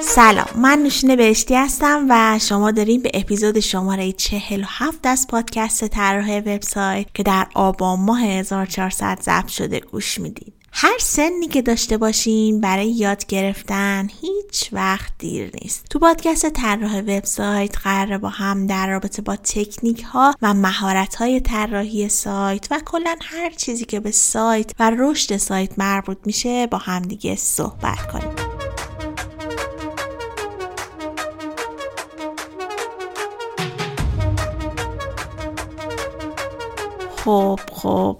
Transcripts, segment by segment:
سلام، من نوشین بهشتی هستم و شما دارین به اپیزود شماره 47 از پادکست طراح وبسایت که در آبان ماه 1400 ضبط شده گوش میدین. هر سنی که داشته باشین برای یاد گرفتن هیچ وقت دیر نیست. تو پادکست طراح وبسایت قراره با هم در رابطه با تکنیک ها و مهارت های طراحی سایت و کلا هر چیزی که به سایت و رشد سایت مربوط میشه با هم دیگه صحبت کنیم.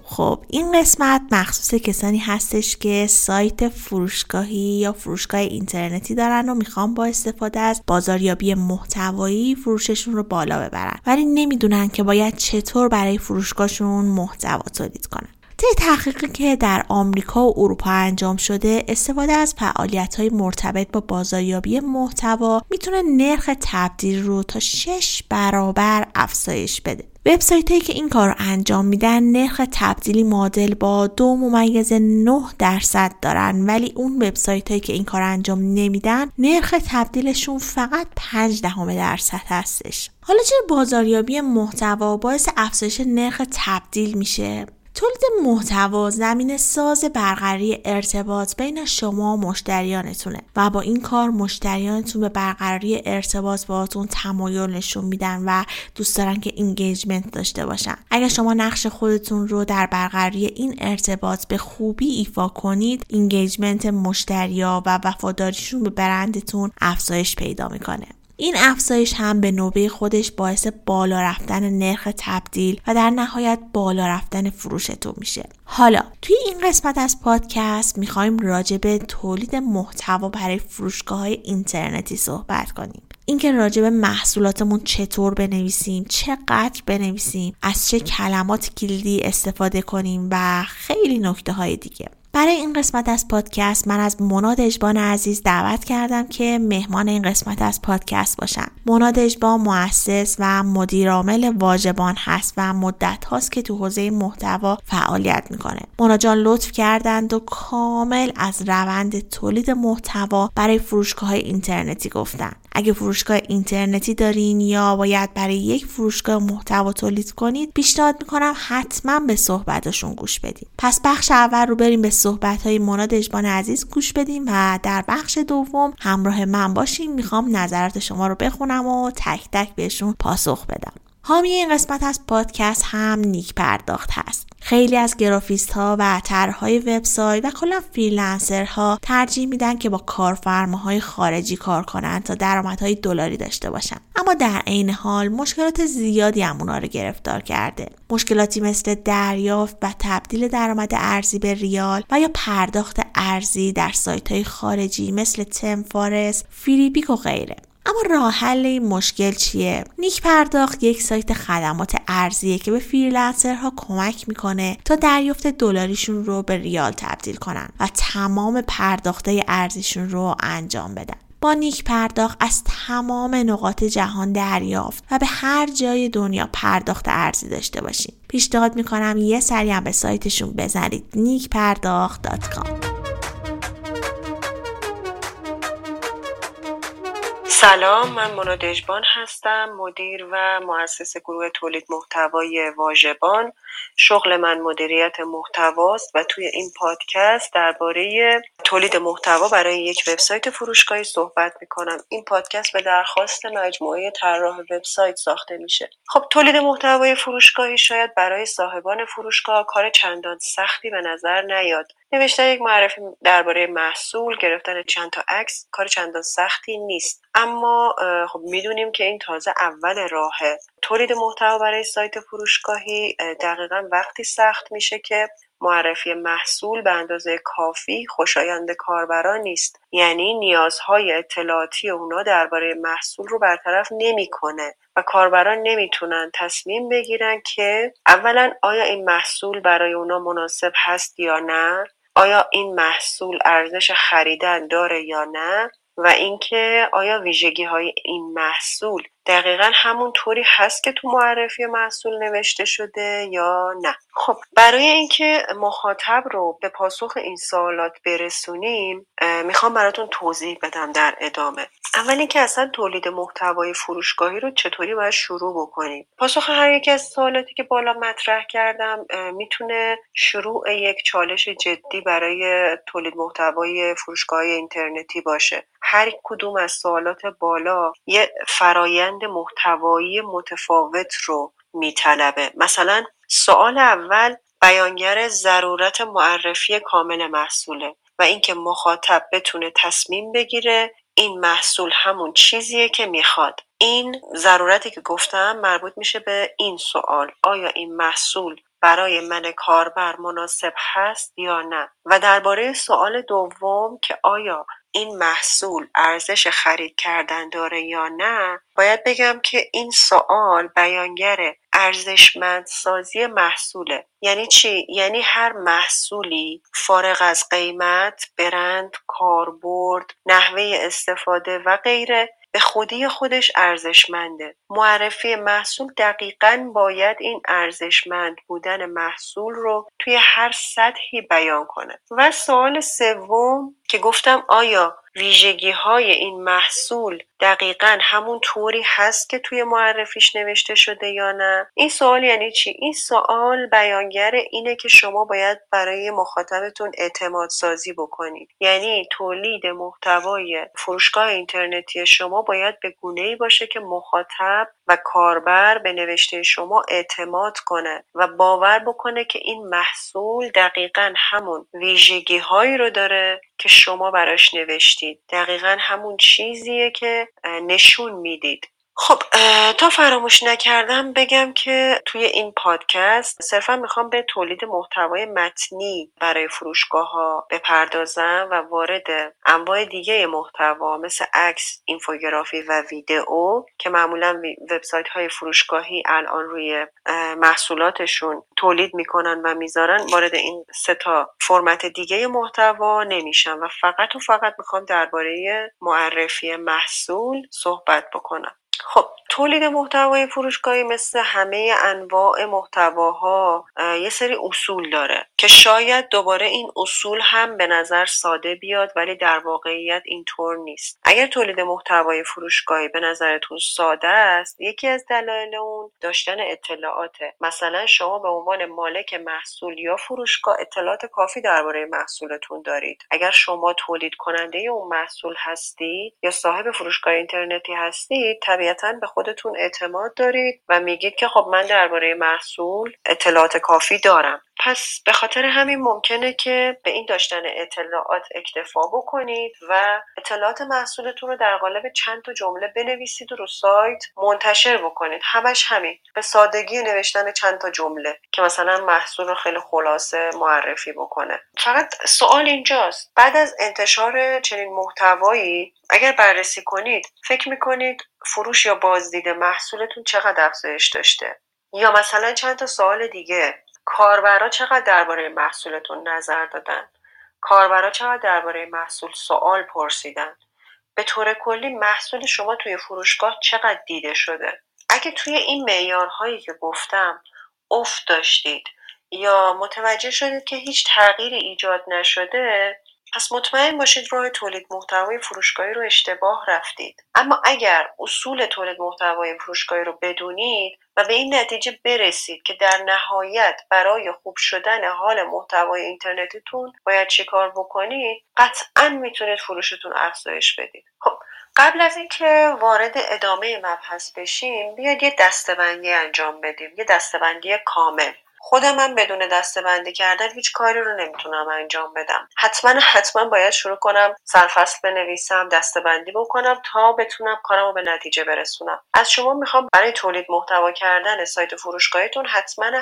خب این قسمت مخصوص کسانی هستش که سایت فروشگاهی یا فروشگاه اینترنتی دارن و میخوان با استفاده از بازاریابی محتوایی فروششون رو بالا ببرن، ولی نمیدونن که باید چطور برای فروشگاهشون محتوا تولید کنن. طی تحقیقی که در آمریکا و اروپا انجام شده، استفاده از فعالیت‌های مرتبط با بازاریابی محتوا میتونه نرخ تبدیل رو تا 6 برابر افزایش بده. وبسایت‌هایی که این کار رو انجام میدن نرخ تبدیلی معادل با 2.9% دارن، ولی اون وبسایت‌هایی که این کار انجام نمیدن نرخ تبدیلشون فقط 0.5% هستش. حالا چرا بازاریابی محتوا باعث افزایش نرخ تبدیل میشه؟ تولید محتوا زمینه ساز برقراری ارتباط بین شما و مشتریانتونه و با این کار مشتریانتون به برقراری ارتباط باهاتون تمایل نشون میدن و دوست دارن که اینگیجمنت داشته باشن. اگر شما نقش خودتون رو در برقراری این ارتباط به خوبی ایفا کنید، اینگیجمنت مشتریا و وفاداریشون به برندتون افزایش پیدا میکنه. این افزایش هم به نوبه خودش باعث بالا رفتن نرخ تبدیل و در نهایت بالا رفتن فروشتون میشه. حالا توی این قسمت از پادکست میخوایم راجع به تولید محتوا برای فروشگاه‌های اینترنتی صحبت کنیم. اینکه راجع به محصولاتمون چطور بنویسیم، چقدر بنویسیم، از چه کلمات کلیدی استفاده کنیم و خیلی نکته های دیگه. برای این قسمت از پادکست من از مونا دژبان عزیز دعوت کردم که مهمان این قسمت از پادکست باشن. مونا دژبان مؤسس و مدیر عامل واژبان هست و مدت هاست که تو حوزه محتوا فعالیت میکنه. مونا جان لطف کردند و کامل از روند تولید محتوا برای فروشگاه اینترنتی گفتن. اگه فروشگاه اینترنتی دارین یا باید برای یک فروشگاه محتوا تولید کنید، پیشنهاد میکنم حتما به صحبتاشون گوش بدید. پس بخش اول رو بریم به صحبت‌های مونا دژبان عزیز گوش بدیم و در بخش دوم همراه من باشیم. میخوام نظرات شما رو بخونم و تک تک بهشون پاسخ بدم. حامی این قسمت از پادکست هم نیک پرداخت هست. خیلی از گرافیست ها و طراحهای وبسایت و کلا فریلنسر ها ترجیح میدن که با کارفرماهای خارجی کار کنن تا درآمدهای دلاری داشته باشن، اما در عین حال مشکلات زیادی هم اونا رو گرفتار کرده. مشکلاتی مثل دریافت و تبدیل درآمد ارزی به ریال و یا پرداخت ارزی در سایت های خارجی مثل تمفارس، فریبیک و غیره. اما راه حل این مشکل چیه؟ نیک پرداخت یک سایت خدمات ارزیه که به فریلنسرها کمک میکنه تا دریافت دلاریشون رو به ریال تبدیل کنن و تمام پرداختای ارزیشون رو انجام بدن. با نیک پرداخت از تمام نقاط جهان دریافت و به هر جای دنیا پرداخت ارزی داشته باشین. پیشنهاد میکنم یه سری هم به سایتشون بزنید، nickpardakht.com. سلام، من مونا دژبان هستم، مدیر و مؤسس گروه تولید محتوای واژبان. شغل من مدیریت محتواست و توی این پادکست درباره تولید محتوا برای یک وبسایت فروشگاهی صحبت می‌کنم. این پادکست به درخواست مجموعه طراح وبسایت ساخته میشه. خب تولید محتوای فروشگاهی شاید برای صاحبان فروشگاه کار چندان سختی به نظر نیاد. نوشتن یک معرفی درباره محصول، گرفتن چند تا عکس کار چندان سختی نیست، اما خب میدونیم که این تازه اول راهه. تولید محتوا برای سایت فروشگاهی دقیقاً وقتی سخت میشه که معرفی محصول به اندازه کافی خوشایند کاربران نیست، یعنی نیازهای اطلاعاتی اونا درباره محصول رو برطرف نمیکنه و کاربران نمیتونن تصمیم بگیرن که اولا آیا این محصول برای اونا مناسب هست یا نه، آیا این محصول ارزش خریدن داره یا نه، و اینکه آیا ویژگی‌های این محصول دقیقاً همون طوری هست که تو معرفی محصول نوشته شده یا نه. خب برای اینکه مخاطب رو به پاسخ این سوالات برسونیم میخوام براتون توضیح بدم در ادامه. اول اینکه اصلا تولید محتوای فروشگاهی رو چطوری باید شروع بکنیم. پاسخ هر یک از سوالاتی که بالا مطرح کردم میتونه شروع یک چالش جدی برای تولید محتوای فروشگاهی اینترنتی باشه. هر کدوم از سوالات بالا یه فرایند محتوایی متفاوت رو میطلبه. مثلا سوال اول بیانگر ضرورت معرفی کامل محصوله و اینکه مخاطب بتونه تصمیم بگیره این محصول همون چیزیه که میخواد. این ضرورتی که گفتم مربوط میشه به این سوال، آیا این محصول برای من کاربر مناسب هست یا نه. و درباره سوال دوم که آیا این محصول ارزش خرید کردن داره یا نه، باید بگم که این سوال بیانگر ارزشمندسازی محصوله. یعنی چی؟ یعنی هر محصولی فارغ از قیمت، برند، کاربرد، نحوه استفاده و غیره به خودی خودش ارزشمنده. معرفی محصول دقیقاً باید این ارزشمند بودن محصول رو توی هر سطحی بیان کنه. و سوال سوم که گفتم آیا ویژگی‌های این محصول دقیقاً همون طوری هست که توی معرفیش نوشته شده یا نه؟ این سوال یعنی چی؟ این سوال بیانگر اینه که شما باید برای مخاطبتون اعتماد سازی بکنید. یعنی تولید محتوای فروشگاه اینترنتی شما باید به گونه‌ای باشه که مخاطب و کاربر به نوشته شما اعتماد کنه و باور بکنه که این محصول دقیقاً همون ویژگی‌هایی رو داره که شما براش نوشتید، دقیقاً همون چیزیه که نشون میدید. خب تا فراموش نکردم بگم که توی این پادکست صرفا میخوام به تولید محتوای متنی برای فروشگاه‌ها بپردازم و وارد انواع دیگه محتوا مثل عکس، اینفوگرافی و ویدئو که معمولا وبسایت‌های فروشگاهی الان روی محصولاتشون تولید میکنن و میذارن، وارد این سه تا فرمت دیگه محتوا نمیشم و فقط میخوام درباره معرفی محصول صحبت بکنم. خب تولید محتوای فروشگاهی مثل همه انواع محتواها یه سری اصول داره که شاید دوباره این اصول هم به نظر ساده بیاد ولی در واقعیت اینطور نیست. اگر تولید محتوای فروشگاهی به نظرتون ساده است، یکی از دلایل اون داشتن اطلاعاته. مثلا شما به عنوان مالک محصول یا فروشگاه اطلاعات کافی درباره محصولتون دارید. اگر شما تولید کننده اون محصول هستید یا صاحب فروشگاه اینترنتی هستید، طبیعتاً به خودتون اعتماد دارید و میگید که خب من درباره محصول اطلاعات کافی دارم. پس به خاطر همین ممکنه که به این داشتن اطلاعات اکتفا بکنید و اطلاعات محصولتون رو در قالب چند تا جمله بنویسید و رو سایت منتشر بکنید. همش همین، به سادگی نوشتن چند تا جمله که مثلا محصول رو خیلی خلاصه معرفی بکنه. فقط سوال اینجاست، بعد از انتشار چنین محتوایی اگر بررسی کنید فکر میکنید فروش یا بازدید محصولتون چقدر افزایش داشته؟ یا مثلا چند تا سوال دیگه، کاربرا چقدر درباره محصولتون نظر دادن؟ کاربرا چقدر درباره محصول سوال پرسیدن؟ به طور کلی محصول شما توی فروشگاه چقدر دیده شده؟ اگه توی این معیارهایی که گفتم افت داشتید یا متوجه شدید که هیچ تغییری ایجاد نشده، پس مطمئن باشید راه تولید محتوای فروشگاهی رو اشتباه رفتید. اما اگر اصول تولید محتوای فروشگاهی رو بدونید و به این نتیجه برسید که در نهایت برای خوب شدن حال محتوای اینترنتیتون باید چی کار بکنید، قطعاً میتونید فروشتون افزایش بدید. خب قبل از اینکه وارد ادامه مبحث بشیم، بیاید یه دسته‌بندی انجام بدیم، یه دسته‌بندی کامل. خودم هم بدون دسته‌بندی کردن هیچ کاری رو نمیتونم انجام بدم. حتما باید شروع کنم، سرفصل بنویسم، دسته‌بندی بکنم تا بتونم کارمو به نتیجه برسونم. از شما میخوام برای تولید محتوا کردن سایت فروشگاهیتون حتما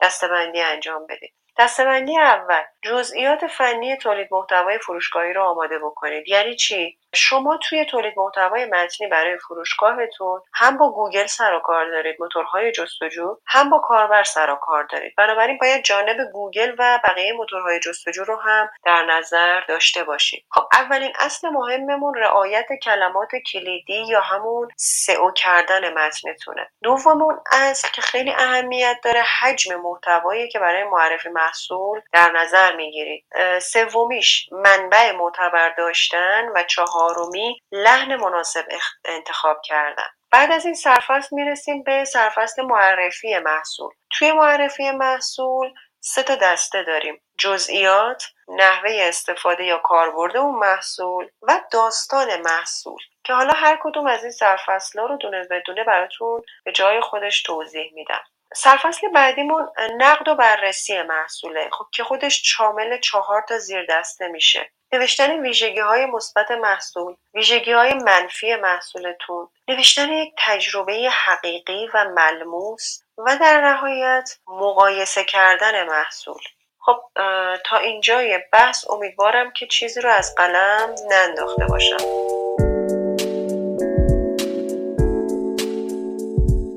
دسته‌بندی انجام بدید. دسته‌بندی اول، جزئیات فنی تولید محتوای فروشگاهی رو آماده بکنید. یعنی چی؟ شما توی تولید محتوای متنی برای فروشگاهتون هم با گوگل سر و کار دارید، موتورهای جستجو، هم با کاربر سر و کار دارید. بنابراین باید جانب گوگل و بقیه موتورهای جستجو رو هم در نظر داشته باشید. خب اولین اصل مهممون رعایت کلمات کلیدی یا همون سئو کردن متنتونه. دوممون اصل که خیلی اهمیت داره، حجم محتوایی که برای معرفی محصول در نظر میگیرید. سومیش منبع معتبر داشتن و چهارمی لحن مناسب انتخاب کردن. بعد از این سرفصل میرسیم به سرفصل معرفی محصول. توی معرفی محصول 3 تا دسته داریم: جزئیات، نحوه استفاده یا کاربرد اون محصول و داستان محصول، که حالا هر کدوم از این سرفصل‌ها رو دونه به دونه براتون به جای خودش توضیح میدم. سرفصل بعدیمون نقد و بررسی محصوله، خب که خودش شامل 4 تا زیر دسته میشه: نوشتن ویژگی‌های مثبت محصول، ویژگی‌های منفی محصولتون، نوشتن یک تجربه حقیقی و ملموس و در نهایت مقایسه کردن محصول. خب تا اینجای بحث امیدوارم که چیزی رو از قلم ننداخته باشم.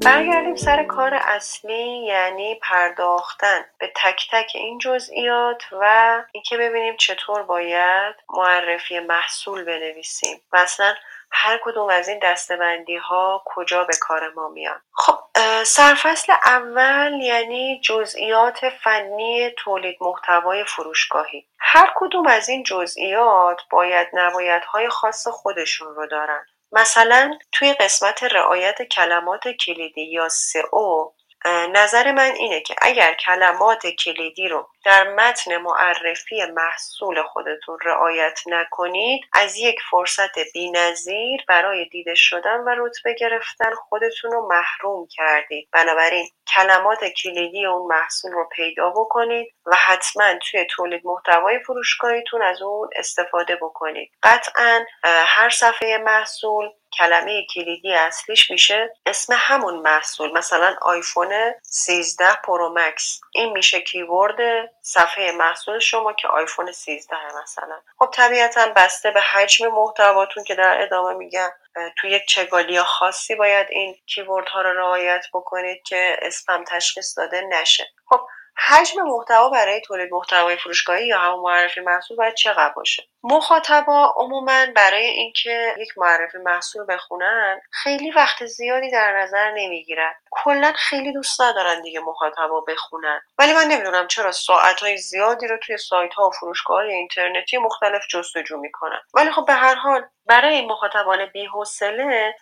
برگردیم سر کار اصلی، یعنی پرداختن به تک تک این جزئیات و اینکه ببینیم چطور باید معرفی محصول بنویسیم. مثلا هر کدوم از این دسته‌بندی ها کجا به کار ما میان. خب سرفصل اول یعنی جزئیات فنی تولید محتوای فروشگاهی. هر کدوم از این جزئیات باید نبایدهای خاص خودشون رو دارن. مثلا توی قسمت رعایت کلمات کلیدی یا سئو، نظر من اینه که اگر کلمات کلیدی رو در متن معرفی محصول خودتون رعایت نکنید، از یک فرصت بی‌نظیر برای دیده شدن و رتبه گرفتن خودتون رو محروم کردید. بنابراین کلمات کلیدی اون محصول رو پیدا بکنید و حتما توی تولید محتوای فروشگاهیتون از اون استفاده بکنید. قطعاً هر صفحه محصول کلمه کلیدی اصلیش میشه اسم همون محصول. مثلا آیفون 13 پرو مکس، این میشه کیورد صفحه محصول شما که آیفون 13 مثلا. خب طبیعتاً بسته به حجم محتواتون که در ادامه میگم، تو یک چگالی خاصی باید این کیورد ها رو رعایت بکنید که اسپم تشخیص داده نشه. خب حجم محتوا برای تولید محتوای فروشگاهی یا همون معرفی محصول باید چقدر باشه؟ مخاطبا عموما برای اینکه یک معرفی محصول بخونن خیلی وقت زیادی در نظر نمیگیرن. کلا خیلی دوست ندارن دیگه مخاطبا بخونن، ولی من نمیدونم چرا ساعت‌های زیادی رو توی سایت‌ها و فروشگاه‌های اینترنتی مختلف جستجو میکنن. ولی خب به هر حال برای مخاطبان بی‌حوصله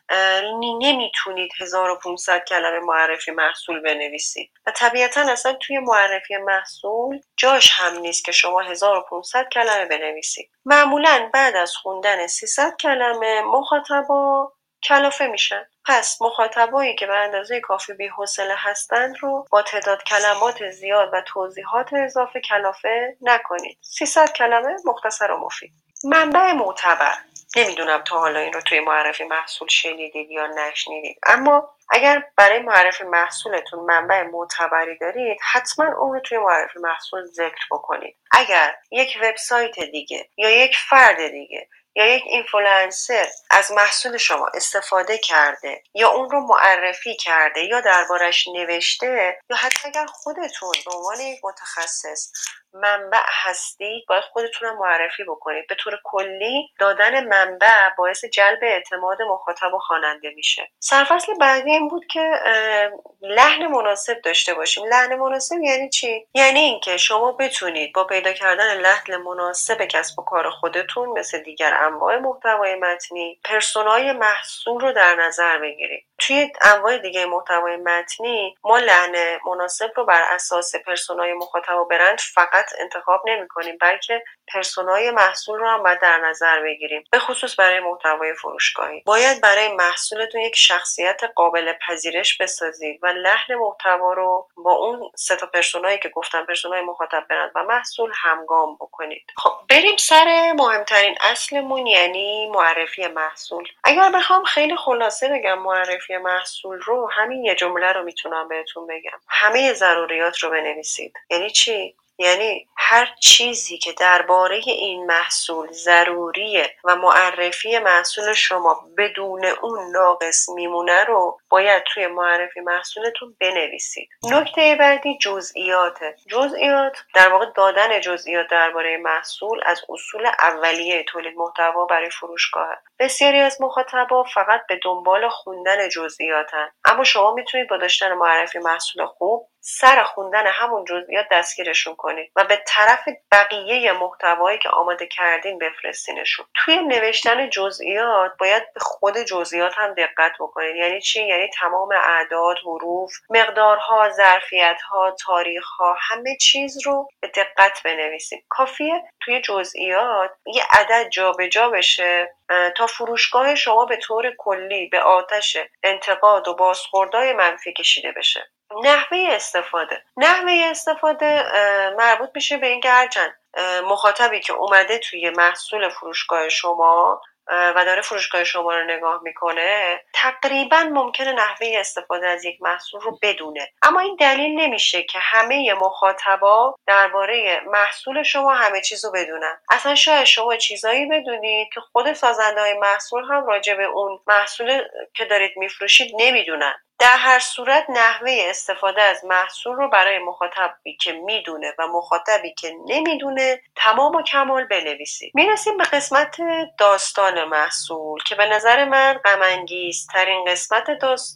نمیتونید 1500 کلمه معرفی محصول بنویسید و طبیعتاً اصلا توی معرفی محصول جاش هم نیست که شما 1500 کلمه بنویسید. معمولاً بعد از خوندن 300 کلمه مخاطبا کلافه میشن. پس مخاطبایی که به اندازه کافی بی‌حوصله هستند رو با تعداد کلمات زیاد و توضیحات اضافه کلافه نکنید. 300 کلمه مختصر و مفید. منبع معتبر، نمیدونم تا حالا این رو توی معرفی محصول شنیدید یا نشنیدید، اما اگر برای معرفی محصولتون منبع معتبری دارید حتما اون رو توی معرفی محصول ذکر بکنید. اگر یک وبسایت دیگه یا یک فرد دیگه یا یک اینفلوئنسر از محصول شما استفاده کرده یا اون رو معرفی کرده یا دربارش نوشته، یا حتی اگر خودتون به عنوان یک متخصص منبع هستید باید خودتون رو معرفی بکنید. به طور کلی دادن منبع باعث جلب اعتماد مخاطب و خواننده میشه. سرفصل بعدی این بود که لحن مناسب داشته باشیم. لحن مناسب یعنی چی؟ یعنی اینکه شما بتونید با پیدا کردن لحن مناسب کسب و کار خودتون مثل دیگر انواع محتوای متنی پرسونای محصول رو در نظر بگیرید. توی انواع دیگه محتوای متنی ما لحن مناسب رو بر اساس پرسونای مخاطب و برند فقط انتخاب نمی‌کنیم، بلکه پرسونای محصول رو هم باید در نظر بگیریم. به خصوص برای محتوای فروشگاهی باید برای محصولتون یک شخصیت قابل پذیرش بسازید و لحن محتوا رو با اون سه تا پرسونایی که گفتم، پرسونای مخاطب، برند و محصول، همگام بکنید. خب بریم سر مهمترین اصلمون یعنی معرفی محصول. اگر بخوام خیلی خلاصه بگم معرفی محصول رو، همین یه جمله رو میتونم بهتون بگم: همه ضروریات رو بنویسید. یعنی چی؟ یعنی هر چیزی که درباره این محصول ضروریه و معرفی محصول شما بدون اون ناقص میمونه رو باید توی معرفی محصولتون بنویسید. نکته بعدی جزئیاته. جزئیات در واقع دادن جزئیات درباره محصول از اصول اولیه تولید محتوا برای فروشگاهه. بسیاری از مخاطبا فقط به دنبال خوندن جزئیاتن، اما شما میتونید با داشتن معرفی محصول خوب سر خوندن همون جزئیات دستگیرشون کنید و به طرف بقیه محتوایی که آماده کردین بفرستینشون. توی نوشتن جزئیات باید به خود جزئیات هم دقت بکنید. یعنی چی؟ یعنی تمام اعداد، حروف، مقدارها، ظرفیت‌ها، تاریخ‌ها، همه چیز رو به دقت بنویسید. کافیه توی جزئیات یه عدد جابجا بشه تا فروشگاه شما به طور کلی به آتش انتقاد و بازخوردهای منفی کشیده بشه. نحوه استفاده مربوط میشه به اینکه هرچند مخاطبی که اومده توی محصول فروشگاه شما و داره فروشگاه شما رو نگاه میکنه تقریبا ممکنه نحوه استفاده از یک محصول رو بدونه، اما این دلیل نمیشه که همه مخاطبا درباره محصول شما همه چیز رو بدونن. اصلا شاید شما چیزایی بدونید که خود سازنده های محصول هم راجع به اون محصول که دارید میفروشید نمیدونن. در هر صورت نحوه استفاده از محصول رو برای مخاطبی که میدونه و مخاطبی که نمیدونه تمام و کمال بنویسید. میرسیم به قسمت داستان محصول که به نظر من غم‌انگیزترین قسمت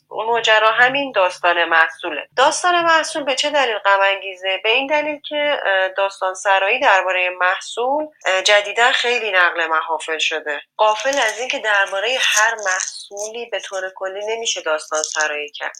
ماجرا همین داستان محصوله. داستان محصول به چه دلیل غم‌انگیزه؟ به این دلیل که داستان سرایی درباره محصول جدیدا خیلی نقل محافل شده. غافل از این که درباره هر محصولی به طور کلی نمیشه داستان سرایی کرد.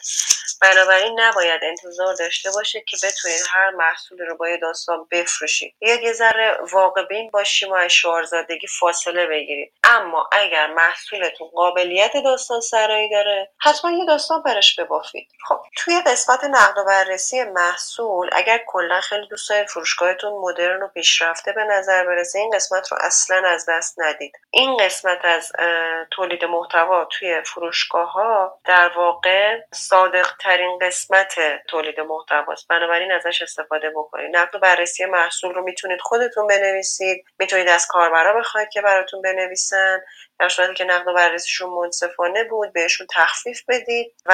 بنابراین نباید انتظار داشته باشه که بتونید هر محصول رو با داستان بفروشید. یه ذره واقع بین باشیم و از شعارزادگی فاصله بگیرید. اما اگر محصولتون قابلیت داستان سرایی داره حتما یه داستان برش ببافید. خب توی قسمت نقد و بررسی محصول اگر کلا خیلی دوست دارید فروشگاهتون مدرن و پیشرفته به نظر برسه این قسمت رو اصلا از دست ندید. این قسمت از تولید محتوا توی فروشگاه‌ها در واقع صادق‌ترین قسمت تولید محتواست، بنابراین ازش استفاده بکنید. نقد و بررسی محصول رو میتونید خودتون بنویسید، میتونید از کاربرا بخواید که براتون بنویسن، در صورتی که نقد و بررسیشون منصفانه بود بهشون تخفیف بدید و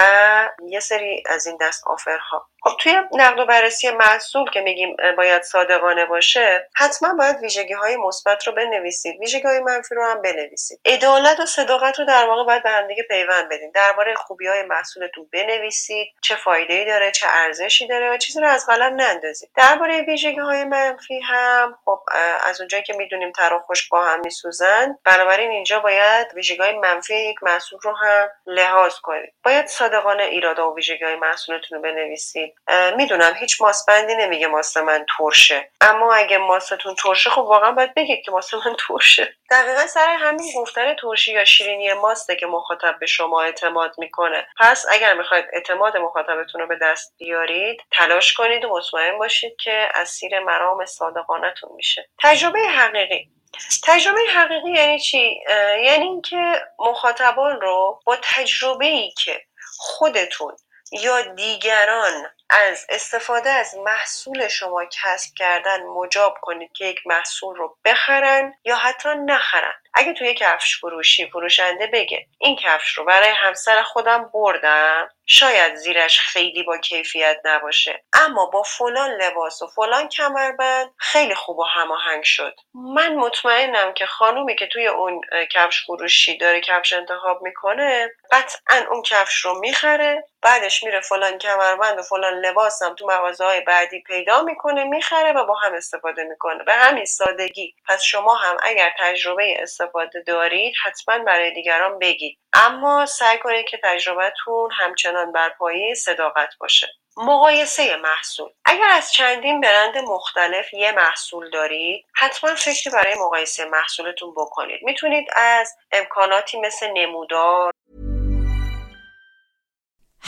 یه سری از این دست آفرها. خب توی نقد و بررسی محصول که میگیم باید صادقانه باشه حتما باید ویژگی‌های مثبت رو بنویسید، ویژگی‌های منفی رو هم بنویسید. عدالت و صداقت رو در واقع باید به هم دیگه پیوند بدین. درباره خوبی‌های محصولتون بنویسید، چه فایده‌ای داره، چه ارزشی داره و چیزی رو از قلم نندازید. درباره ویژگی‌های منفی هم خب از اونجایی که می‌دونیم تر و خشک با هم می‌سوزن، بنابراین اینجا باید ویژگی‌های منفی یک محصول رو هم لحاظ کنید. باید صادقانه ایراد و ویژگی‌های محصولتون رو بنویسید. میدونم هیچ ماسبندی نمیگه ماست من ترشه، اما اگه ماستتون ترشه خب واقعا باید بگید که ماست من ترشه. دقیقا سر همین گفتن ترشی یا شیرینی ماسته که مخاطب به شما اعتماد میکنه. پس اگر میخواید اعتماد مخاطبتون رو به دست بیارید تلاش کنید و مطمئن باشید که اسیر مرام صادقانتون میشه. تجربه حقیقی یعنی چی؟ یعنی اینکه مخاطبان رو با تجربه‌ای که خودتون یا دیگران از استفاده از محصول شما کسب کردن مجاب کنید که یک محصول رو بخرن یا حتی نخرن. اگه توی کفش فروشی فروشنده بگه این کفش رو برای همسر خودم بردم، شاید زیرش خیلی با کیفیت نباشه، اما با فلان لباس و فلان کمربند خیلی خوب و هماهنگ شد. من مطمئنم که خانومی که توی اون کفش فروشی داره کفش انتخاب میکنه قطعاً اون کفش رو میخره، بعدش میره فلان کمربند و فلان لباس هم تو مغازه‌های بعدی پیدا میکنه، میخره و با هم استفاده میکنه. به همین سادگی. پس شما هم اگر تجربه استفاده دارید حتما برای دیگران بگید، اما سعی کنید که تجربتون همچنان بر پایه صداقت باشه. مقایسه محصول. اگر از چندین برند مختلف یه محصول دارید، حتما فکری برای مقایسه محصولتون بکنید. میتونید از امکاناتی مثل نمودار.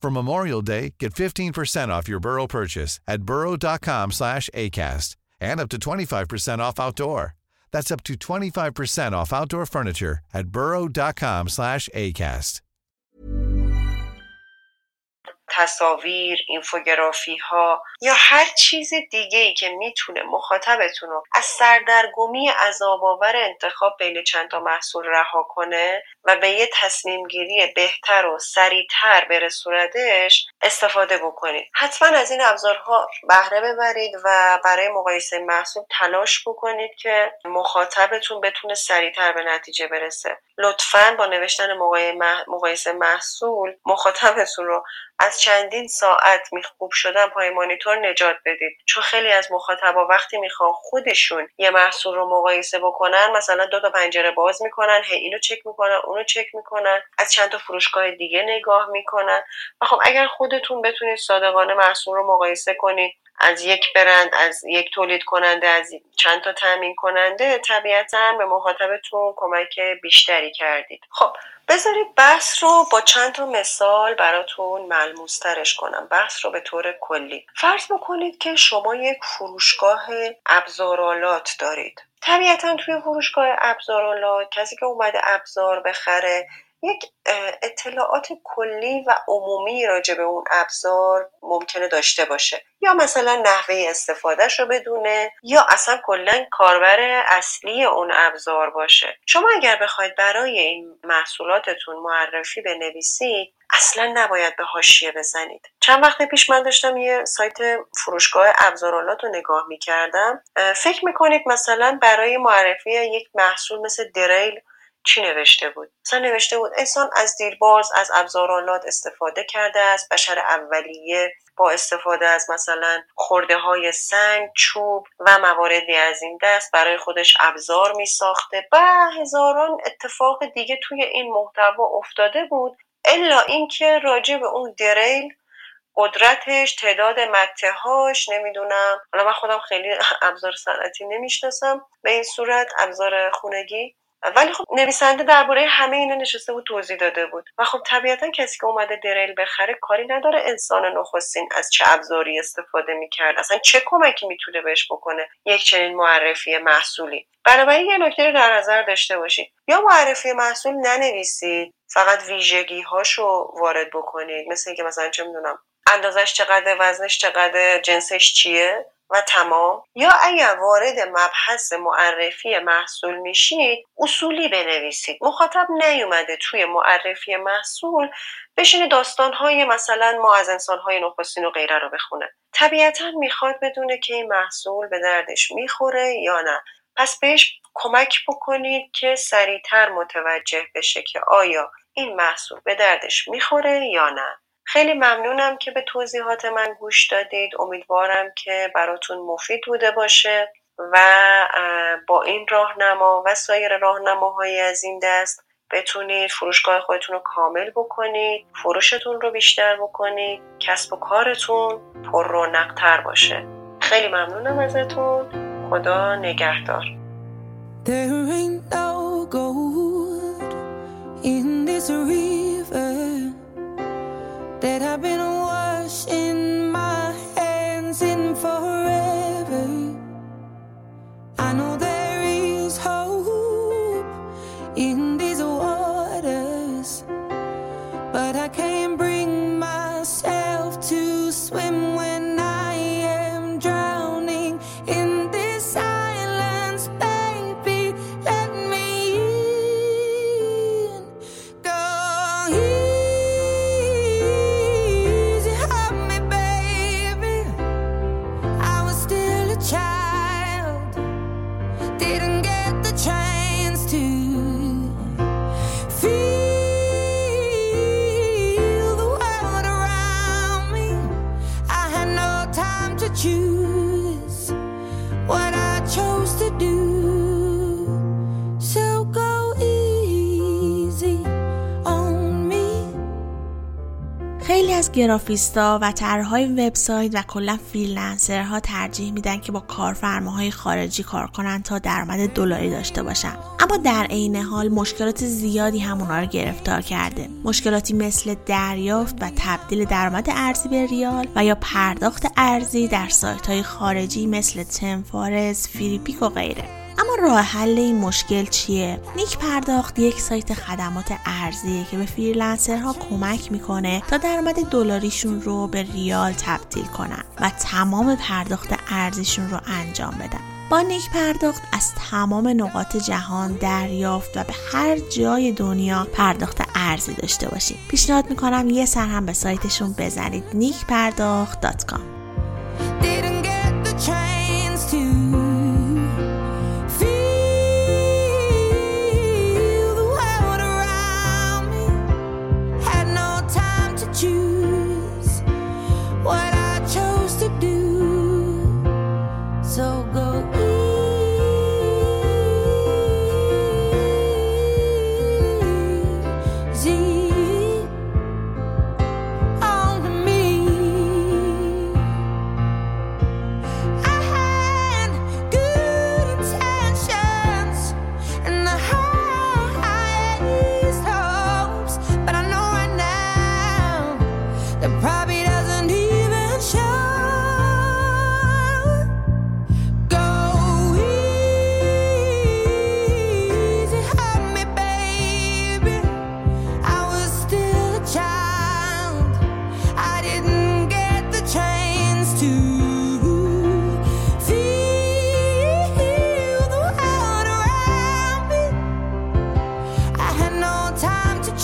For Memorial Day, get 15% off your Burrow purchase at burrow.com/acast and up to 25% off outdoor. That's up to 25% off outdoor furniture at burrow.com/acast. تصاویر، اینفوگرافی ها یا هر چیز دیگه‌ای که میتونه مخاطبتون رو از سردرگمی عذاب‌آور انتخاب بین چند تا محصول رها کنه و به یه تصمیم گیری بهتر و سریع‌تر برسوندش استفاده بکنید. حتما از این ابزارها بهره ببرید و برای مقایسه محصول تلاش بکنید که مخاطبتون بتونه سریع‌تر به نتیجه برسه. لطفاً با نوشتن مقایسه محصول مخاطبتون رو از چندین ساعت میخوب شدن پای مانیتور نجات بدید، چون خیلی از مخاطبا وقتی میخوان خودشون یه محصول رو مقایسه بکنن مثلا 2 تا پنجره باز میکنن، اینو چک میکنن، اونو چک میکنن، از چند تا فروشگاه دیگه نگاه میکنن. و خب اگر خودتون بتونید صادقانه محصول رو مقایسه کنید از یک برند، از یک تولید کننده، از چند تا تامین کننده، طبیعتاً به مخاطبتون کمک بیشتری کردید. خب بذارید بحث رو با چند تا مثال براتون ملموس‌ترش کنم. بحث رو به طور کلی فرض بکنید که شما یک فروشگاه ابزارآلات دارید. طبیعتاً توی فروشگاه ابزارآلات کسی که اومده ابزار بخره یک اطلاعات کلی و عمومی راجع به اون ابزار ممکنه داشته باشه، یا مثلا نحوه استفادهش رو بدونه، یا اصلا کلا کاربر اصلی اون ابزار باشه. شما اگر بخواید برای این محصولاتتون معرفی بنویسید اصلا نباید به حاشیه بزنید. چند وقت پیش من داشتم یه سایت فروشگاه ابزارآلات رو نگاه می‌کردم. فکر می‌کنید مثلا برای معرفی یک محصول مثل دریل چی نوشته بود؟ مثلا نوشته بود انسان از دیرباز از ابزارآلات استفاده کرده است، بشر اولیه با استفاده از مثلا خرده‌های سنگ، چوب و مواردی از این دست برای خودش ابزار می ساخته. و هزاران اتفاق دیگه توی این محتوا افتاده بود الا اینکه راجع به اون دریل، قدرتش، تعداد مته‌هاش، نمیدونم، حالا من خودم خیلی ابزار صنعتی نمیشناسم به این صورت، ابزار خونگی، ولی خب نویسنده درباره همه اینا نشسته بود توضیح داده بود و خب طبیعتا کسی که اومده دریل بخره کاری نداره انسان نخستین از چه ابزاری استفاده میکرد، اصلا چه کمکی میتونه بهش بکنه یک چنین معرفی محصولی. بنابراین یه نکته رو در نظر داشته باشید، یا معرفی محصول ننویسید، فقط ویژگی‌هاشو وارد بکنید، مثل اینکه مثلا چه میدونم اندازش چقدر، وزنش چقدر، جنسش چیه و تمام. یا اگر وارد مبحث معرفی محصول میشید اصولی بنویسید، مخاطب نیومده توی معرفی محصول بشینه داستانهای مثلا ما از انسانهای نخستین و غیره رو بخونه، طبیعتا میخواد بدونه که این محصول به دردش میخوره یا نه، پس بهش کمک بکنید که سریعتر متوجه بشه که آیا این محصول به دردش میخوره یا نه. خیلی ممنونم که به توضیحات من گوش دادید، امیدوارم که براتون مفید بوده باشه و با این راهنما و سایر راهنماهای از این دست بتونید فروشگاه خودتون رو کامل بکنید، فروشتون رو بیشتر بکنید، کسب و کارتون پر رونق‌تر باشه. خیلی ممنونم ازتون، خدا نگهدار. That I've been washing my hands in forever. I know there is hope in these waters, but I can't bring myself to swim when I am drowning in this silence. Baby, let me in. Go. از گرافیستا و طراحای وبسایت و کلا فریلنسرها ترجیح میدن که با کارفرماهای خارجی کار کنن تا درآمد دلاری داشته باشن، اما در عین حال مشکلات زیادی هم اونها رو گرفتار کرده، مشکلاتی مثل دریافت و تبدیل درآمد ارزی به ریال و یا پرداخت ارزی در سایت‌های خارجی مثل تنفارس، فریپیک و غیره. اما راه حل این مشکل چیه؟ نیک پرداخت یک سایت خدمات ارزیه که به فریلنسرها کمک میکنه تا درآمد دلاریشون رو به ریال تبدیل کنن و تمام پرداخت ارزیشون رو انجام بدن. با نیک پرداخت از تمام نقاط جهان دریافت و به هر جای دنیا پرداخت ارزی داشته باشید. پیشنهاد میکنم یه سر هم به سایتشون بزنید، nickpardakht.com.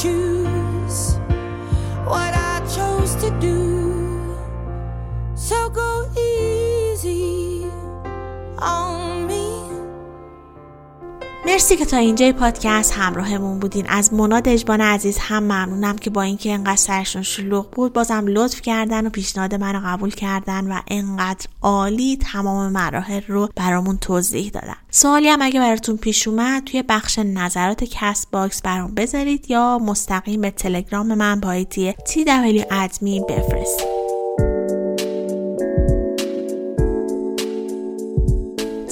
Choose what I chose to do. مرسی که تا اینجای پادکست همراهمون بودین. از مونا دژبان عزیز هم ممنونم که با اینکه انقدر سرشون شلوغ بود بازم لطف کردن و پیشنهاد منو قبول کردن و انقدر عالی تمام مراحل رو برامون توضیح دادن. سوالی هم اگه براتون پیش اومد توی بخش نظرات کست باکس برام بذارید یا مستقیم به تلگرام من با ایتی TW@me بفرستید.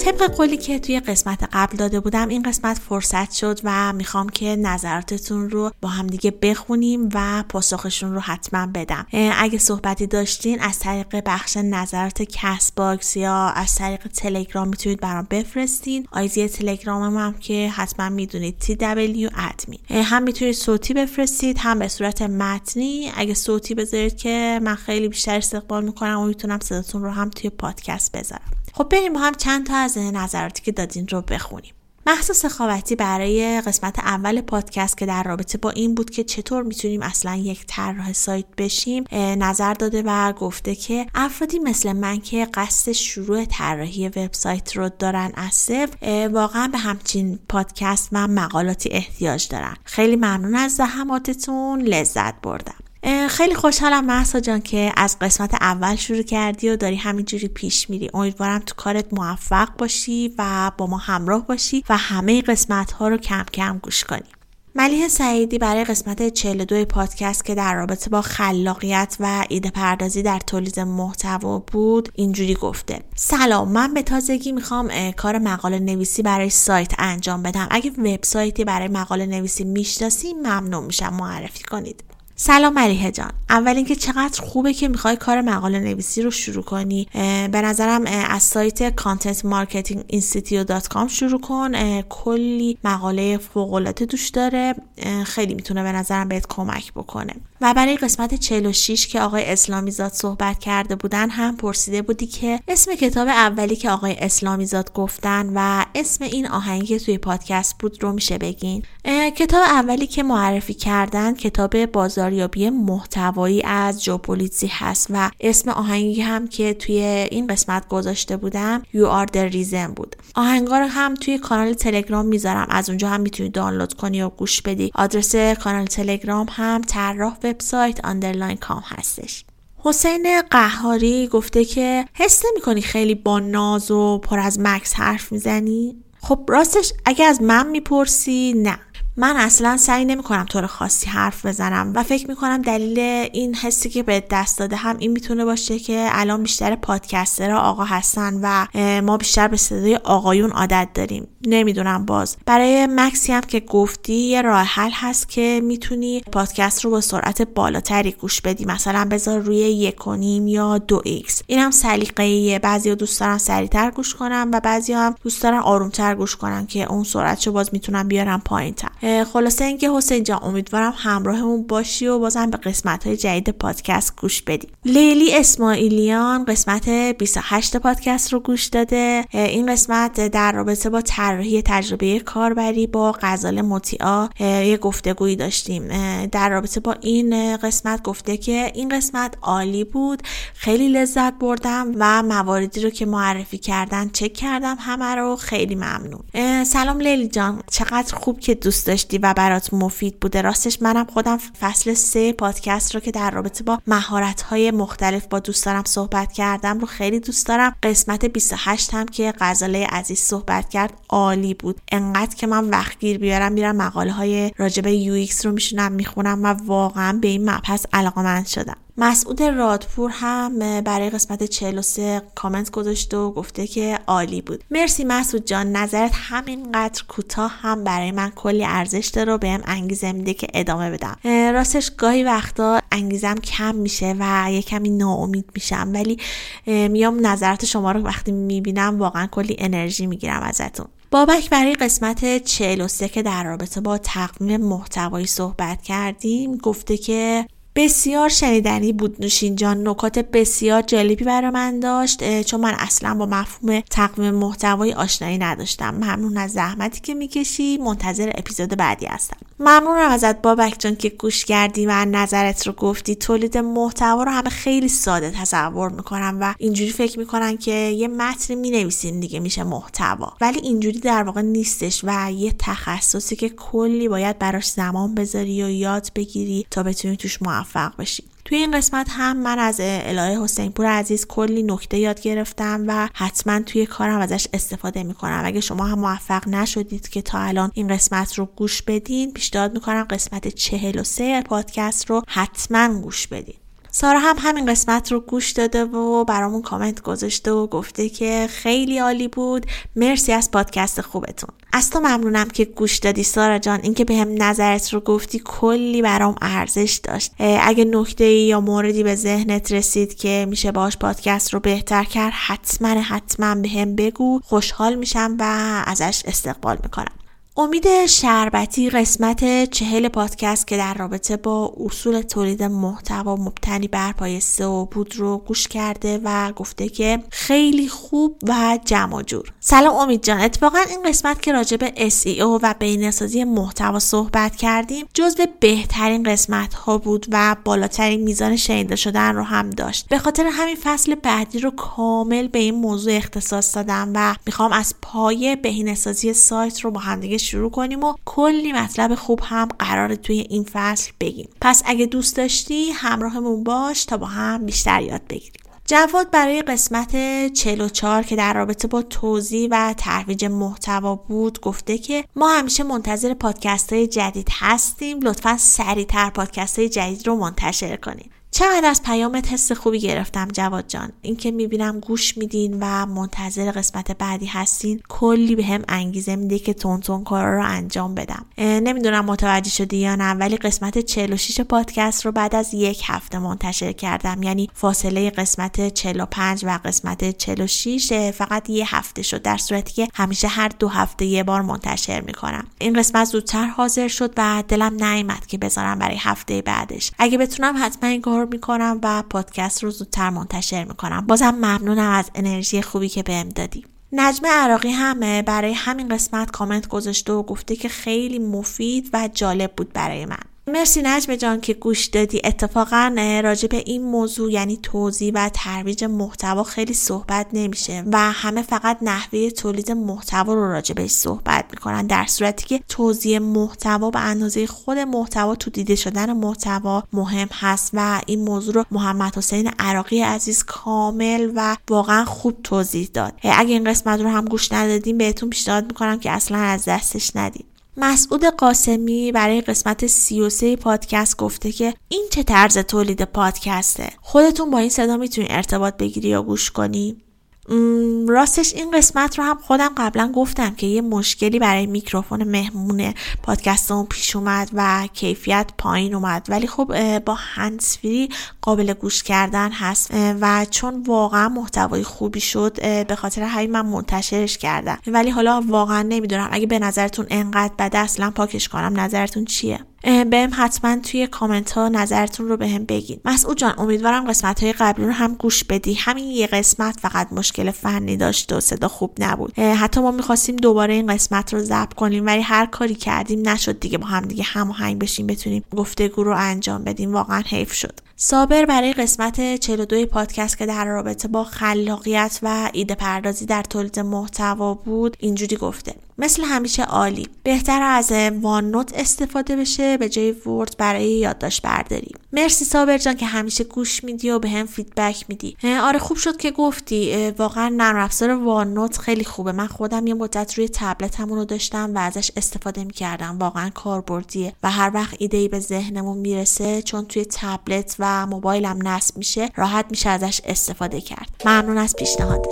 طبق قولی که توی قسمت قبل داده بودم این قسمت فرصت شد و میخوام که نظراتتون رو با هم دیگه بخونیم و پاسخشون رو حتما بدم. اگه صحبتی داشتین از طریق بخش نظرات کست باکس یا از طریق تلگرام میتونید برام بفرستین. آیدی تلگرامم هم که حتما میدونید TW@me. هم میتونید صوتی بفرستید هم به صورت متنی. اگه صوتی بذارید که من خیلی بیشتر استقبال میکنم و میتونم صداتون رو هم توی پادکست بذارم. خب بریم با هم چند تا از نظراتی که دادین رو بخونیم. مخصوص سخاوتی برای قسمت اول پادکست که در رابطه با این بود که چطور میتونیم اصلا یک طراح سایت بشیم نظر داده و گفته که افرادی مثل من که قصد شروع طراحی وبسایت رو دارن از صفر واقعا به همچین پادکست و مقالاتی احتیاج دارن. خیلی ممنون از زحماتتون، لذت بردم. خیلی خوشحالم مهسا جان که از قسمت اول شروع کردی و داری همینجوری پیش میری. امیدوارم تو کارت موفق باشی و با ما همراه باشی و همه قسمت ها رو کم کم گوش کنی. ملیح سعیدی برای قسمت 42 پادکست که در رابطه با خلاقیت و ایده پردازی در تولید محتوا بود اینجوری گفته: سلام، من به تازگی میخوام کار مقاله نویسی برای سایت انجام بدم. اگه وبسایتی برای مقاله نویسی میشناسی ممنون میشم معرفی کنید. سلام ملیحه جان. اول اینکه چقدر خوبه که میخوای کار مقاله نویسی رو شروع کنی. به نظرم از سایت contentmarketinginstitute.com شروع کن، کلی مقاله فوق‌العاده توش داره، خیلی میتونه به نظرم بهت کمک بکنه. و برای قسمت 46 که آقای اسلامی زاد صحبت کرده بودن هم پرسیده بودی که اسم کتاب اولی که آقای اسلامی زاد گفتن و اسم این آهنگی که توی پادکست بود رو میشه بگین. کتاب اولی که معرفی کردن کتاب بازاریابی محتوایی از جوپولیتزی هست و اسم آهنگی هم که توی این قسمت گذاشته بودم You Are The Reason بود. آهنگا رو هم توی کانال تلگرام میذارم، از اونجا هم میتونی دانلود کنی و گوش بدی. آدرس کانال تلگرام هم طراح website_com هستش. حسین قهاری گفته که حس نمی‌کنی خیلی با ناز و پر از مکس حرف میزنی؟ خب راستش اگه از من میپرسی نه، من اصلا سعی نمی‌کنم طور خاصی حرف بزنم و فکر می‌کنم دلیل این حسی که به دست داده هم این میتونه باشه که الان بیشتر پادکسترها آقا هستن و ما بیشتر به صدای آقایون عادت داریم. نمیدونم، باز برای مکسی هم که گفتی یه راه حل هست که میتونی پادکست رو با سرعت بالاتری گوش بدی، مثلا بذار روی 1.5 یا 2x. اینم سلیقه‌ایه، بعضیا دوست دارن سریع‌تر گوش کنن و بعضیا هم دوست دارن آروم‌تر گوش کنن که اون سرعتشو باز میتونن بیارن پایین‌تر. خلاصه اینکه حسین جان امیدوارم همراهمون باشی و بازم به قسمت‌های جدید پادکست گوش بدی. لیلی اسماعیلیان قسمت 28 پادکست رو گوش داده. این قسمت در رابطه با طراحی تجربه کاربری با غزال مطیعا یه گفتگویی داشتیم. در رابطه با این قسمت گفته که این قسمت عالی بود، خیلی لذت بردم و مواردی رو که معرفی کردن چک کردم همه رو، خیلی ممنون. سلام لیلی جان، چقدر خوب که دوست داشتی و برات مفید بوده. راستش منم خودم فصل 3 پادکست رو که در رابطه با مهارت‌های مختلف با دوستانم صحبت کردم رو خیلی دوست دارم. قسمت 28 هم که غزاله عزیز صحبت کرد عالی بود. انقدر که من وقت گیر بیارم میرم مقاله‌های راجع به UX رو میشونم میخونم و واقعا به این مبحث علاقه‌مند شدم. مسعود رادپور هم برای قسمت 43 کامنت گذاشت و گفته که عالی بود. مرسی مسعود جان، نظرت همینقدر کوتاه هم برای من کلی ارزش داره و بهم انگیزه میده که ادامه بدم. راستش گاهی وقتا انگیزم کم میشه و یه کمی ناامید میشم، ولی میام نظرات شما رو وقتی میبینم واقعا کلی انرژی میگیرم ازتون. بابک برای قسمت 43 که در رابطه با تقویم محتوایی صحبت کردیم گفته که بسیار شنیدنی بود نوشین جان، نکات بسیار جالبی برای من داشت چون من اصلا با مفهوم تقویم محتوایی آشنایی نداشتم. ممنون از زحمتی که میکشی، منتظر اپیزود بعدی هستم. ممنونم ازت بابک جان که گوش کردی و نظرت رو گفتی. تولید محتوا رو همه خیلی ساده تصور میکنن و اینجوری فکر میکنن که یه متن مینویسین دیگه میشه محتوا، ولی اینجوری در واقع نیستش و یه تخصصی که کلی باید براش زمان بذاری و یاد بگیری تا بتونی توش موفق بشی. توی این قسمت هم من از الهه حسینپور عزیز کلی نکته یاد گرفتم و حتما توی کارم ازش استفاده میکنم. اگه شما هم موفق نشدید که تا الان این قسمت رو گوش بدین، پیشنهاد میکنم قسمت 43 پادکست رو حتما گوش بدین. سارا هم همین قسمت رو گوش داده و برامون کامنت گذاشته و گفته که خیلی عالی بود، مرسی از پادکست خوبتون. از تو ممنونم که گوش دادی سارا جان، اینکه بهم نظرت رو گفتی کلی برام ارزش داشت. اگه نکته‌ای یا موردی به ذهنت رسید که میشه باهاش پادکست رو بهتر کرد، حتما بهم بگو، خوشحال میشم و ازش استقبال میکنم. امید شربتی قسمت 40 پادکست که در رابطه با اصول تولید محتوا مبتنی بر پایه سئو بود رو گوش کرده و گفته که خیلی خوب و جمع جور. سلام امید جان، اتفاقا این قسمت که راجع به SEO و بهینه‌سازی محتوا صحبت کردیم جزو بهترین قسمت ها بود و بالاترین میزان شنیده شدن رو هم داشت. به خاطر همین فصل بعدی رو کامل به این موضوع اختصاص دادم و میخوام از پایه بهینه‌سازی سایت رو با هم دیگه شروع کنیم و کلی مطلب خوب هم قراره توی این فصل بگیم. پس اگه دوست داشتی همراهمون باش تا با هم بیشتر یاد بگیریم. جواد برای قسمت 44 که در رابطه با توزیع و ترویج محتوا بود گفته که ما همیشه منتظر پادکست‌های جدید هستیم، لطفاً سریع‌تر پادکست‌های جدید رو منتشر کنید. چقدر از پیامت حس خوبی گرفتم جواد جان، اینکه میبینم گوش میدین و منتظر قسمت بعدی هستین کلی بهم انگیزه میده که تونتون کارا رو انجام بدم. نمیدونم متوجه شدی یا نه، ولی قسمت 46 پادکست رو بعد از یک هفته منتشر کردم، یعنی فاصله قسمت 45 و قسمت 46 فقط یه هفته شد، در صورتی که همیشه هر دو هفته یه بار منتشر میکنم. این قسمت زودتر حاضر شد و دلم نیامد که بذارم برای هفته بعدش. اگه بتونم حتما این میکنم و پادکست رو زودتر منتشر میکنم. بازم ممنونم از انرژی خوبی که بهم دادی. نجمه عراقی هم برای همین قسمت کامنت گذاشته و گفته که خیلی مفید و جالب بود برای من. مرسی نجمه جان که گوش دادی. اتفاقا راجع به این موضوع یعنی توزیع و ترویج محتوا خیلی صحبت نمیشه و همه فقط نحوه تولید محتوا رو راجع بهش صحبت میکنن، در صورتی که توزیع محتوا به اندازه خود محتوا تو دیده شدن محتوا مهم هست و این موضوع رو محمد حسین عراقی عزیز کامل و واقعا خوب توضیح داد. اگه این قسمت رو هم گوش ندادین بهتون پیشنهاد میکنم که اصلا از دستش ندید. مسعود قاسمی برای قسمت 33 پادکست گفته که این چه طرز تولید پادکسته؟ خودتون با این صدا میتونی ارتباط بگیری یا گوش کنی؟ راستش این قسمت رو هم خودم قبلا گفتم که یه مشکلی برای میکروفون مهمون پادکستمون پیش اومد و کیفیت پایین اومد، ولی خب با هندزفری قابل گوش کردن هست و چون واقعا محتوای خوبی شد به خاطر همین من منتشرش کردم. ولی حالا واقعا نمیدونم، اگه به نظرتون انقدر بده اصلا پاکش کنم، نظرتون چیه؟ بهم حتما توی کامنت ها نظرتون رو بهم بگین. مسعود جان امیدوارم قسمت های قبلی رو هم گوش بدی. همین یه قسمت فقط مشکل فنی داشت و صدا خوب نبود. حتی ما میخواستیم دوباره این قسمت رو ضبط کنیم، ولی هر کاری کردیم نشد دیگه با هم دیگه هماهنگ بشیم بتونیم گفتگو رو انجام بدیم. واقعا حیف شد. صابر برای قسمت 42 پادکست که در رابطه با خلاقیت و ایده پردازی در تولید محتوا بود اینجوری گفته: مثل همیشه عالی. بهتر از وان نوت استفاده بشه به جای ورد برای یادداشت برداری. مرسی صابر جان که همیشه گوش میدی و بهم فیدبک میدی. آره خوب شد که گفتی، واقعا نرم افزار وان نوت خیلی خوبه. من خودم یه مدت روی تبلت همونو داشتم و ازش استفاده میکردم. واقعا کاربردیه و هر وقت ایده‌ای به ذهنمون میرسه چون توی تبلت و موبایلم نصب میشه راحت میشه ازش استفاده کرد. ممنون از پیشنهادت.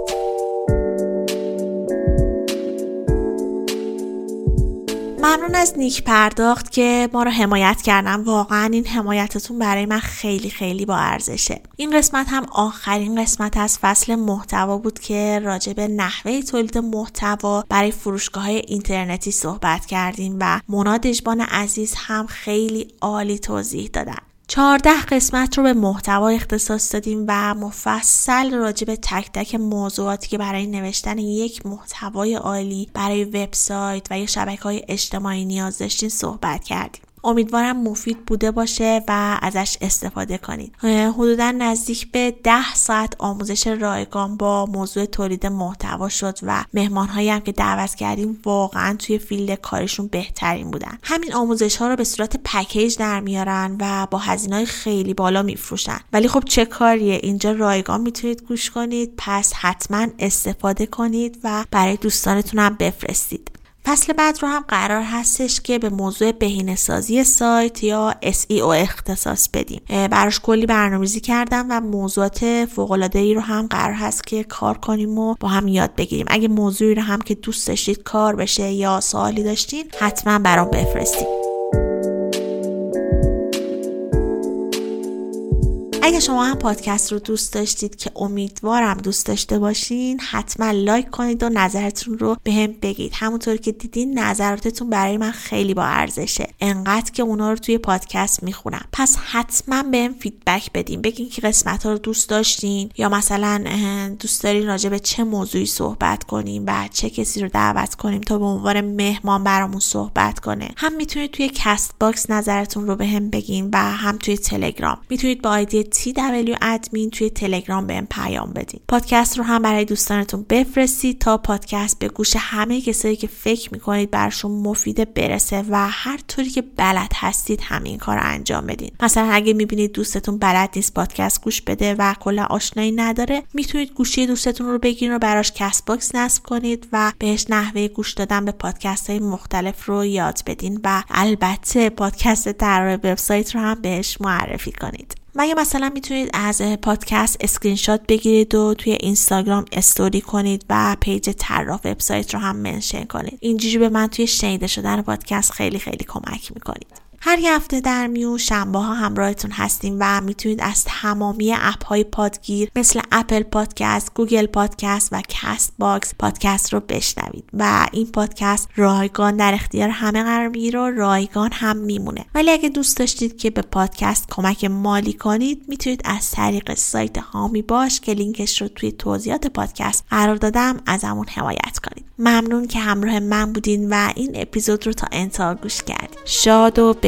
ممنون از نیک پرداخت که ما رو حمایت کردن. واقعا این حمایتتون برای من خیلی خیلی با ارزشه. این قسمت هم آخرین قسمت از فصل محتوا بود که راجع به نحوه تولید محتوا برای فروشگاه‌های اینترنتی صحبت کردیم و مونا دژبان عزیز هم خیلی عالی توضیح دادن. 14 قسمت رو به محتوا اختصاص دادیم و مفصل راجع به تک تک موضوعاتی که برای نوشتن یک محتوای عالی برای وبسایت و یا شبکه‌های اجتماعی نیاز داشتین صحبت کردیم. امیدوارم مفید بوده باشه و ازش استفاده کنید. حدوداً نزدیک به 10 ساعت آموزش رایگان با موضوع تولید محتوا شد و مهمان‌هایی هم که دعوت کردیم واقعاً توی فیلد کارشون بهترین بودن. همین آموزش‌ها رو به صورت پکیج در میارن و با هزینه‌های خیلی بالا میفروشن. ولی خب چه کاریه، اینجا رایگان میتونید گوش کنید، پس حتماً استفاده کنید و برای دوستانتون هم بفرستید. فصل بعد رو هم قرار هستش که به موضوع بهینه‌سازی سایت یا SEO اختصاص بدیم. براش کلی برنامه‌ریزی کردم و موضوعات فوق‌العاده‌ای رو هم قرار هست که کار کنیم و با هم یاد بگیریم. اگه موضوعی رو هم که دوست داشتید کار بشه یا سوالی داشتین حتما برام بفرستید. اگه شما هم پادکست رو دوست داشتید که امیدوارم دوست داشته باشین، حتما لایک کنید و نظرتون رو بهم بگید. همونطور که دیدین نظراتتون برای من خیلی با ارزشه، انقدر که اونا رو توی پادکست میخونم. پس حتما بهم فیدبک بدین، بگین که قسمت‌ها رو دوست داشتین یا مثلا دوست دارین راجع به چه موضوعی صحبت کنیم و چه کسی رو دعوت کنیم تا به عنوان مهمان برامون صحبت کنه. هم میتونید توی کست باکس نظرتون رو بهم بگین و هم توی تلگرام. میتونید با آیدی TW Admin توی تلگرام بهم پیام بدین. پادکست رو هم برای دوستانتون بفرستید تا پادکست به گوش همه کسایی که فکر میکنید برشون مفیده برسه و هر طوری که بلد هستید همین کار رو انجام بدین. مثلا اگه میبینید دوستتون بلد نیست پادکست گوش بده و کلا آشنایی نداره، میتونید گوشی دوستتون رو بگیرین و براش کست باکس نصب کنید و بهش نحوه گوش دادن به پادکست‌های مختلف رو یاد بدین و البته پادکست در وبسایت رو هم بهش معرفی کنید. و یا مثلا میتونید از پادکست اسکرین شات بگیرید و توی اینستاگرام استوری کنید و پیج طراح وبسایت رو هم منشن کنید. اینجوری به من توی شنیده شدن پادکست خیلی خیلی کمک میکنید. هر هفته در میون شنبه‌ها همراهتون هستیم و میتونید از تمامی اپ‌های پادگیر مثل اپل پادکست، گوگل پادکست و کست باکس پادکست رو بشنوید و این پادکست رایگان در اختیار همه قرار میگیره و رایگان هم میمونه. ولی اگه دوست داشتید که به پادکست کمک مالی کنید، میتونید از طریق سایت هامی باش که لینکش رو توی توضیحات پادکست قرار دادم ازمون حمایت کنید. ممنون که همراه من بودین و این اپیزود رو تا انتها گوش کردید. شاد و